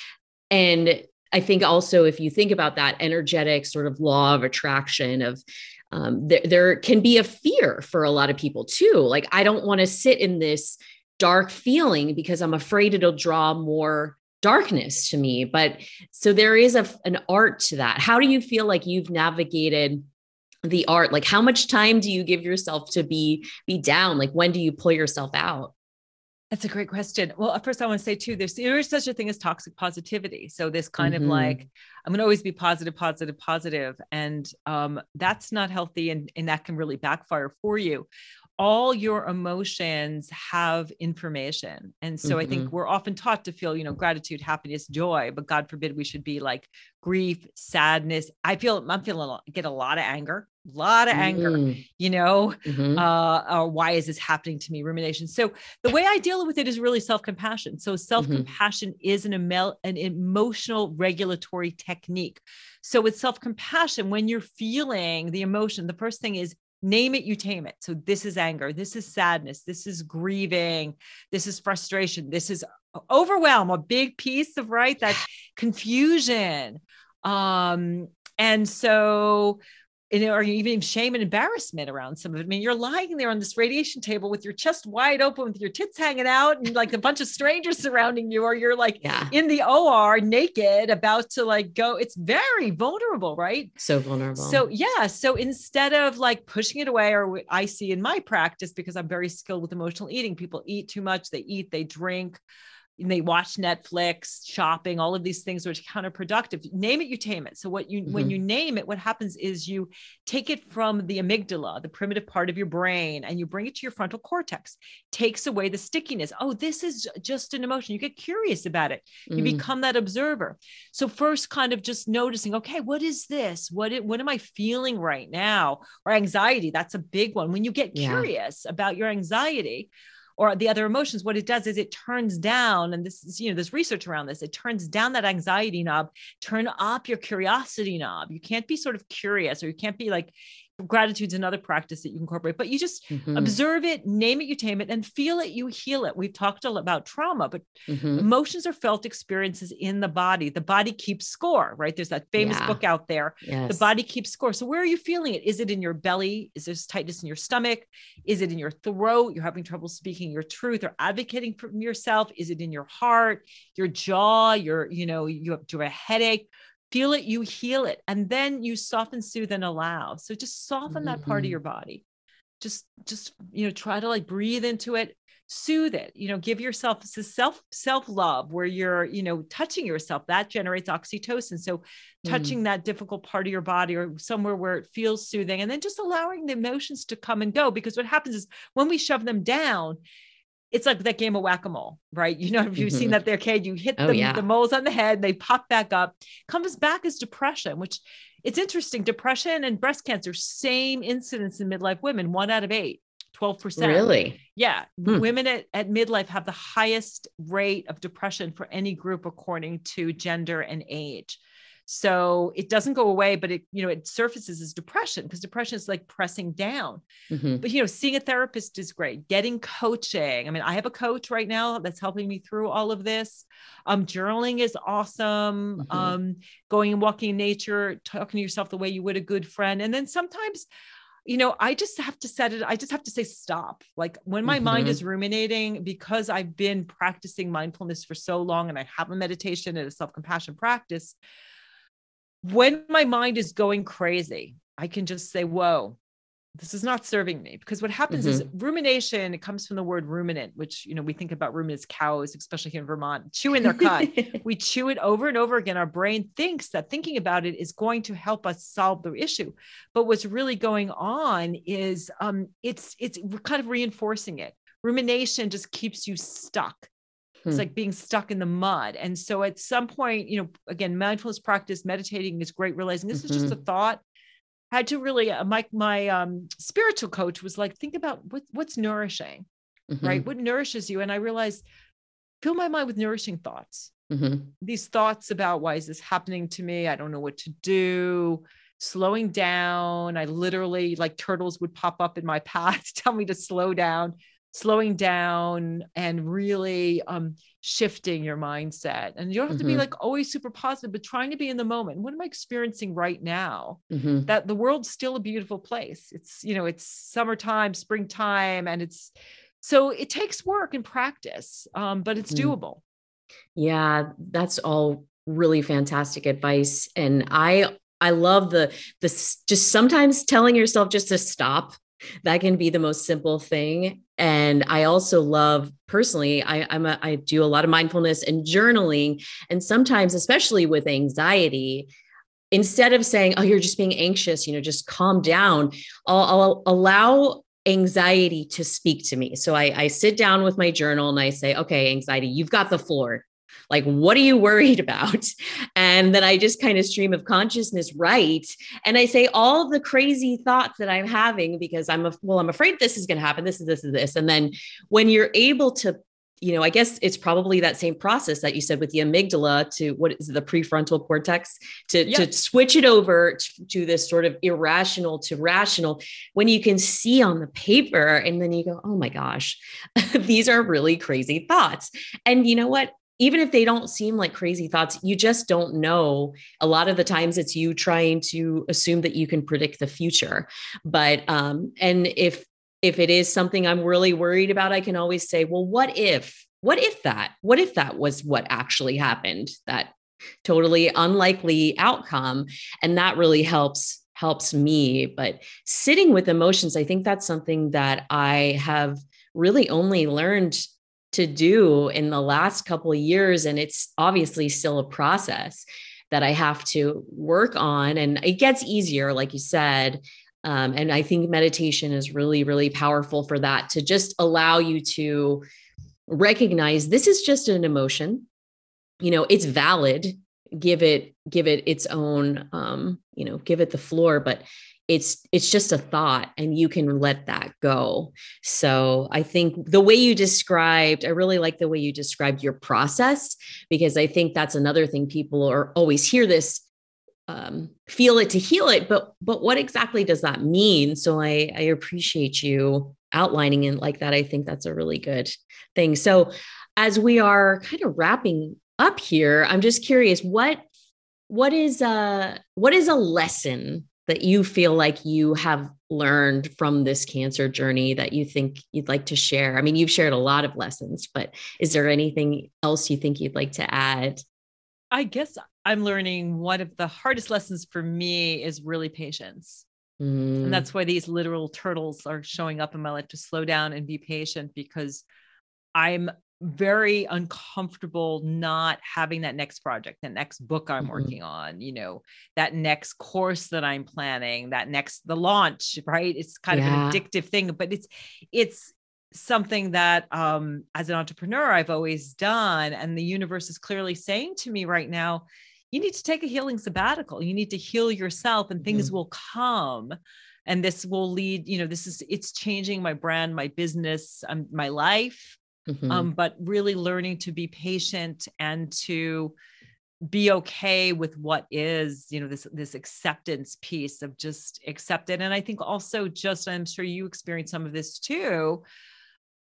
And I think also, if you think about that energetic sort of law of attraction of, um, th- there can be a fear for a lot of people too. Like, I don't want to sit in this dark feeling because I'm afraid it'll draw more darkness to me. But so there is a, an art to that. How do you feel like you've navigated the art? Like, how much time do you give yourself to be, be down? Like, when do you pull yourself out? That's a great question. Well, first I want to say too, there's, there is such a thing as toxic positivity. So this kind mm-hmm. of like, I'm going to always be positive, positive, positive. And um, that's not healthy. And, and that can really backfire for you. all your emotions have information. And so mm-hmm. I think we're often taught to feel, you know, gratitude, happiness, joy, but God forbid we should be like grief, sadness. I feel, I'm feeling, get a lot of anger, a lot of mm-hmm. anger, you know, mm-hmm. uh, or why is this happening to me? Rumination. So the way I deal with it is really self-compassion. So self-compassion mm-hmm. is an, emo- an emotional regulatory technique. So with self-compassion, when you're feeling the emotion, the first thing is, name it, you tame it. So this is anger. This is sadness. This is grieving. This is frustration. This is overwhelm, a big piece of, right? That's confusion. Um, and so, you know, or even shame and embarrassment around some of it. I mean, you're lying there on this radiation table with your chest wide open, with your tits hanging out and like a bunch of strangers surrounding you, or you're like yeah. in the O R naked, about to like go. It's very vulnerable, right? So vulnerable. So yeah. So instead of like pushing it away, or what I see in my practice, because I'm very skilled with emotional eating, people eat too much, they eat, they drink, and they watch Netflix, shopping, all of these things which are counterproductive. Name it, you tame it. So what you, mm-hmm. when you name it, what happens is you take it from the amygdala, the primitive part of your brain, and you bring it to your frontal cortex, takes away the stickiness. Oh, this is just an emotion. You get curious about it. You mm-hmm. become that observer. So first kind of just noticing, okay, what is this? What, it, what am I feeling right now? Or anxiety. That's a big one. When you get yeah. curious about your anxiety, or the other emotions, what it does is it turns down, and this is, you know, there's research around this, it turns down that anxiety knob, turn up your curiosity knob. You can't be sort of curious, or you can't be like, gratitude's another practice that you incorporate, but you just mm-hmm. observe it, name it, you tame it, and feel it, you heal it. We've talked a lot about trauma, but mm-hmm. emotions are felt experiences in the body. The body keeps score, right? There's that famous yeah. book out there, yes. The Body Keeps Score. So where are you feeling it? Is it in your belly? Is there tightness in your stomach? Is it in your throat? You're having trouble speaking your truth or advocating for yourself? Is it in your heart, your jaw, your, you know, you have, do you have a headache? Feel it, you heal it. And then you soften, soothe, and allow. So just soften mm-hmm. that part of your body. Just, just, you know, try to like breathe into it, soothe it, you know, give yourself self, self-love where you're, you know, touching yourself, that generates oxytocin. So mm-hmm. touching that difficult part of your body or somewhere where it feels soothing, and then just allowing the emotions to come and go. Because what happens is when we shove them down, it's like that game of whack-a-mole, right? You know, if you've mm-hmm. seen that there, kid, you hit oh, the, yeah. the moles on the head, they pop back up, comes back as depression, which it's interesting. Depression and breast cancer, same incidence in midlife women, one out of eight, twelve percent. Really? Yeah. Hmm. Women at, at midlife have the highest rate of depression for any group, according to gender and age. So it doesn't go away, but it, you know, it surfaces as depression, because depression is like pressing down, mm-hmm. but, you know, seeing a therapist is great. Getting coaching. I mean, I have a coach right now that's helping me through all of this. Um, journaling is awesome. Mm-hmm. Um, going and walking in nature, talking to yourself the way you would a good friend. And then sometimes, you know, I just have to set it. I just have to say, stop. Like when my mm-hmm. mind is ruminating, because I've been practicing mindfulness for so long and I have a meditation and a self-compassion practice, when my mind is going crazy, I can just say, whoa, this is not serving me. Because what happens mm-hmm. is rumination, it comes from the word ruminant, which, you know, we think about ruminants, cows, especially here in Vermont, chewing their cud. We chew it over and over again. Our brain thinks that thinking about it is going to help us solve the issue. But what's really going on is um, it's, it's we're kind of reinforcing it. Rumination just keeps you stuck. It's like being stuck in the mud. And so at some point, you know, again, mindfulness practice, meditating is great. Realizing this mm-hmm. is just a thought. I had to really, uh, my, my um, spiritual coach was like, think about what, what's nourishing, mm-hmm. right? What nourishes you? And I realized, fill my mind with nourishing thoughts. Mm-hmm. These thoughts about, why is this happening to me? I don't know what to do. Slowing down. I literally, like turtles would pop up in my path to tell me to slow down. Slowing down and really um, shifting your mindset. And you don't have mm-hmm. to be like always super positive, but trying to be in the moment. What am I experiencing right now? Mm-hmm. That the world's still a beautiful place. It's, you know, it's summertime, springtime, and it's, so it takes work and practice, um, but it's mm-hmm. doable. Yeah. That's all really fantastic advice. And I, I love the, the, just sometimes telling yourself just to stop. That can be the most simple thing. And I also love personally, I, I'm a, I do a lot of mindfulness and journaling. And sometimes, especially with anxiety, instead of saying, oh, you're just being anxious, you know, just calm down. I'll, I'll allow anxiety to speak to me. So I, I sit down with my journal and I say, okay, anxiety, you've got the floor. Like, what are you worried about? And then I just kind of stream of consciousness, right? And I say all the crazy thoughts that I'm having because I'm, a, well, I'm afraid this is going to happen. This is, this is this. And then when you're able to, you know, I guess it's probably that same process that you said with the amygdala to what is the prefrontal cortex to, yeah. to switch it over to, to this sort of irrational to rational when you can see on the paper and then you go, oh my gosh, these are really crazy thoughts. And you know what? Even if they don't seem like crazy thoughts, you just don't know. A lot of the times it's you trying to assume that you can predict the future. But, um, and if, if it is something I'm really worried about, I can always say, well, what if, what if that, what if that was what actually happened, that totally unlikely outcome. And that really helps, helps me. But sitting with emotions, I think that's something that I have really only learned to do in the last couple of years. And it's obviously still a process that I have to work on. And it gets easier, like you said. Um, and I think meditation is really, really powerful for that, to just allow you to recognize this is just an emotion. You know, it's valid. Give it, give it its own, um, you know, give it the floor, but it's, it's just a thought and you can let that go. So I think the way you described, I really like the way you described your process, because I think that's another thing people are always hear this, um, feel it to heal it, but, but what exactly does that mean? So I, I appreciate you outlining it like that. I think that's a really good thing. So as we are kind of wrapping up here, I'm just curious, what, what is a, what is a lesson that you feel like you have learned from this cancer journey that you think you'd like to share? I mean, you've shared a lot of lessons, but is there anything else you think you'd like to add? I guess I'm learning one of the hardest lessons for me is really patience. Mm. And that's why these literal turtles are showing up in my life, to slow down and be patient, because I'm very uncomfortable not having that next project, that next book I'm mm-hmm. working on, you know, that next course that I'm planning, that next, the launch, right? It's kind yeah. of an addictive thing, but it's, it's something that, um, as an entrepreneur, I've always done. And the universe is clearly saying to me right now, you need to take a healing sabbatical. You need to heal yourself and things mm-hmm. will come. And this will lead, you know, this is, it's changing my brand, my business, um, my life. Mm-hmm. Um, but really learning to be patient and to be okay with what is, you know, this, this acceptance piece of just accept it. And I think also just, I'm sure you experienced some of this too,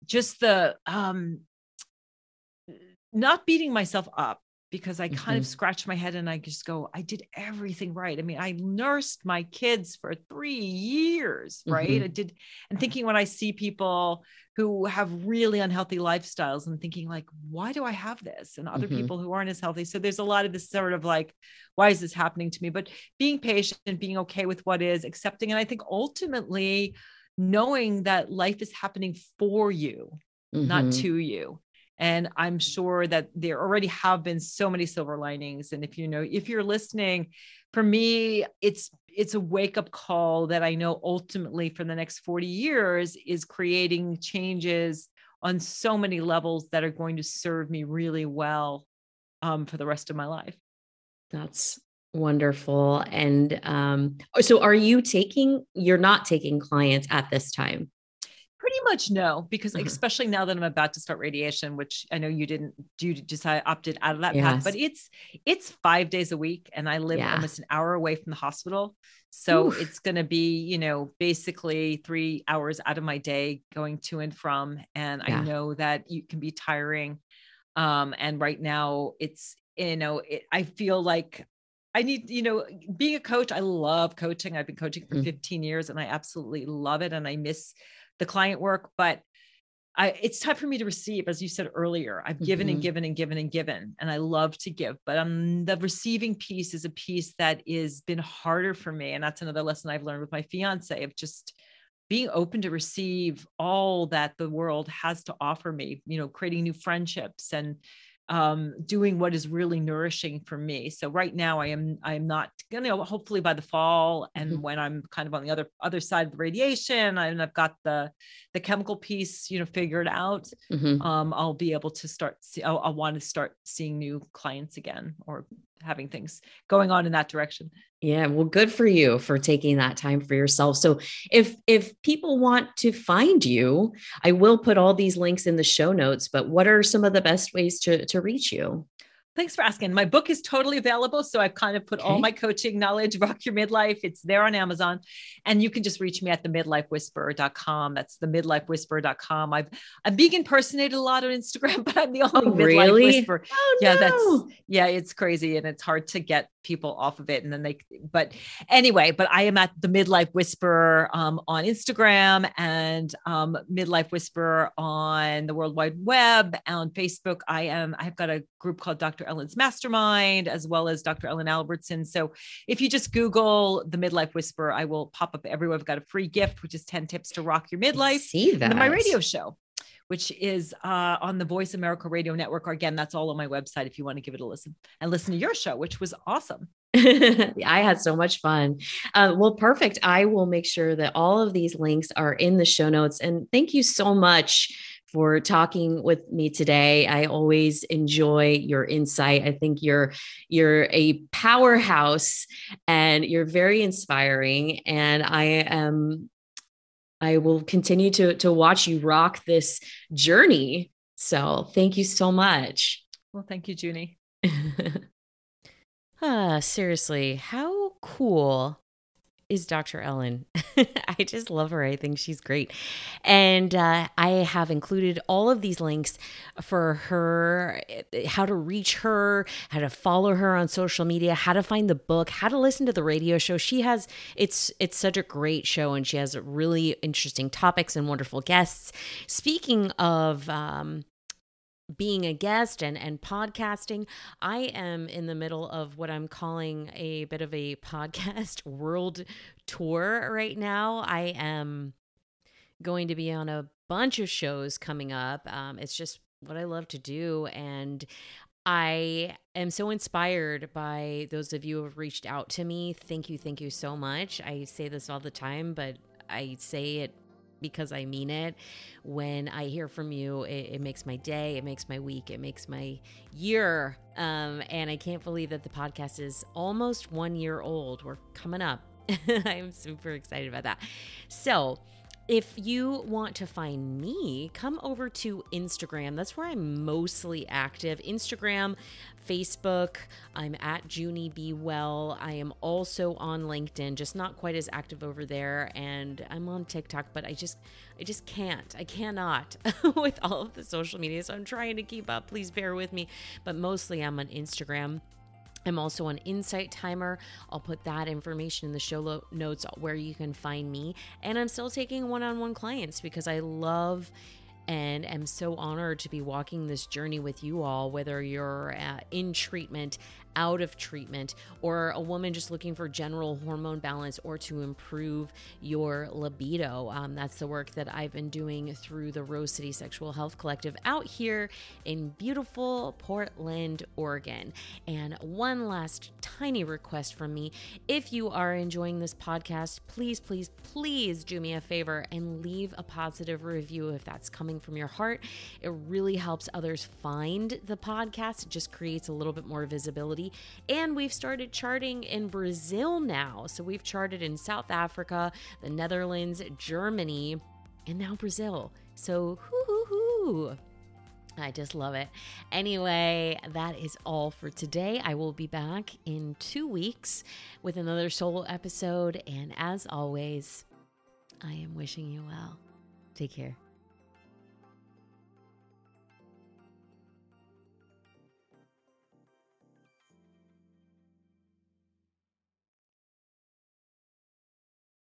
just the, um, not beating myself up, because I kind mm-hmm. of scratch my head and I just go, I did everything right. I mean, I nursed my kids for three years, right? Mm-hmm. I did. And thinking when I see people who have really unhealthy lifestyles, I'm thinking like, why do I have this? And other mm-hmm. people who aren't as healthy. So there's a lot of this sort of like, why is this happening to me? But being patient and being okay with what is, accepting. And I think ultimately knowing that life is happening for you, mm-hmm. not to you. And I'm sure that there already have been so many silver linings. And if you know, if you're listening, for me, it's, it's a wake up call that I know ultimately for the next forty years is creating changes on so many levels that are going to serve me really well um, for the rest of my life. That's wonderful. And um, so are you taking, you're not taking clients at this time? Pretty much no, because mm-hmm. especially now that I'm about to start radiation, which I know you didn't do, just I opted out of that yes. path, but it's, it's five days a week and I live yeah. almost an hour away from the hospital. So Oof. It's going to be, you know, basically three hours out of my day going to and from, and yeah. I know that it can be tiring. Um, and right now it's, you know, it, I feel like I need, you know, being a coach, I love coaching. I've been coaching for mm-hmm. fifteen years and I absolutely love it. And I miss the client work, but I, it's time for me to receive. As you said earlier, I've given mm-hmm. and given and given and given, and I love to give, but um, the receiving piece is a piece that is been harder for me. And that's another lesson I've learned with my fiance, of just being open to receive all that the world has to offer me, you know, creating new friendships and um, doing what is really nourishing for me. So right now I am, I am not going to, hopefully by the fall. And mm-hmm. when I'm kind of on the other, other side of the radiation and I've got the, the chemical piece, you know, figured out, mm-hmm. um, I'll be able to start, see, I'll, I'll want to start seeing new clients again, or having things going on in that direction. Yeah. Well, good for you for taking that time for yourself. So if, if people want to find you, I will put all these links in the show notes, but what are some of the best ways to, to reach you? Thanks for asking. My book is totally available. So I've kind of put okay. all my coaching knowledge, Rock Your Midlife. It's there on Amazon, and you can just reach me at the midlife whisperer dot com. That's the midlife whisperer dot com. I've, I'm being impersonated a lot on Instagram, but I'm the only oh, midlife really? whisperer. Oh, yeah, no. that's, yeah, it's crazy. And it's hard to get people off of it. And then they, but anyway, but I am at the Midlife Whisperer um, on Instagram, and um, Midlife Whisperer on the World Wide Web, on Facebook. I am, I've got a group called Doctor Ellen's Mastermind, as well as Doctor Ellen Albertson. So if you just Google the Midlife Whisperer, I will pop up everywhere. I've got a free gift, which is ten tips to rock your midlife. I see that. And my radio show, which is uh, on the Voice America Radio Network. Again, that's all on my website if you want to give it a listen, and listen to your show, which was awesome. I had so much fun. Uh, well, perfect. I will make sure that all of these links are in the show notes. And thank you so much for talking with me today. I always enjoy your insight. I think you're, you're a powerhouse, and you're very inspiring. And I am, I will continue to, to watch you rock this journey. So thank you so much. Well, thank you, Junie. Ah, seriously, how cool is Doctor Ellen? I just love her. I think she's great. And uh, I have included all of these links for her, how to reach her, how to follow her on social media, how to find the book, how to listen to the radio show. She has, it's, it's such a great show, and she has really interesting topics and wonderful guests. Speaking of, um, being a guest and, and podcasting, I am in the middle of what I'm calling a bit of a podcast world tour right now. I am going to be on a bunch of shows coming up. Um, it's just what I love to do. And I am so inspired by those of you who have reached out to me. Thank you. Thank you so much. I say this all the time, but I say it because I mean it. When I hear from you, it, it makes my day, it makes my week, it makes my year. Um, and I can't believe that the podcast is almost one year old. We're coming up. I'm super excited about that. So if you want to find me, come over to Instagram. That's where I'm mostly active. Instagram, Facebook. I'm at Juni B Well. I am also on LinkedIn, just not quite as active over there. And I'm on TikTok, but I just, I just can't, I cannot with all of the social media. So I'm trying to keep up. Please bear with me. But mostly I'm on Instagram. I'm also on Insight Timer. I'll put that information in the show notes where you can find me. And I'm still taking one-on-one clients because I love and am so honored to be walking this journey with you all, whether you're uh, in treatment, out of treatment, or a woman just looking for general hormone balance or to improve your libido. Um, that's the work that I've been doing through the Rose City Sexual Health Collective out here in beautiful Portland, Oregon. And one last tiny request from me. If you are enjoying this podcast, please, please, please do me a favor and leave a positive review if that's coming from your heart. It really helps others find the podcast. It just creates a little bit more visibility. And we've started charting in Brazil now. So we've charted in South Africa, the Netherlands, Germany, and now Brazil. So hoo hoo hoo. I just love it. Anyway, that is all for today. I will be back in two weeks with another solo episode. And as always, I am wishing you well. Take care.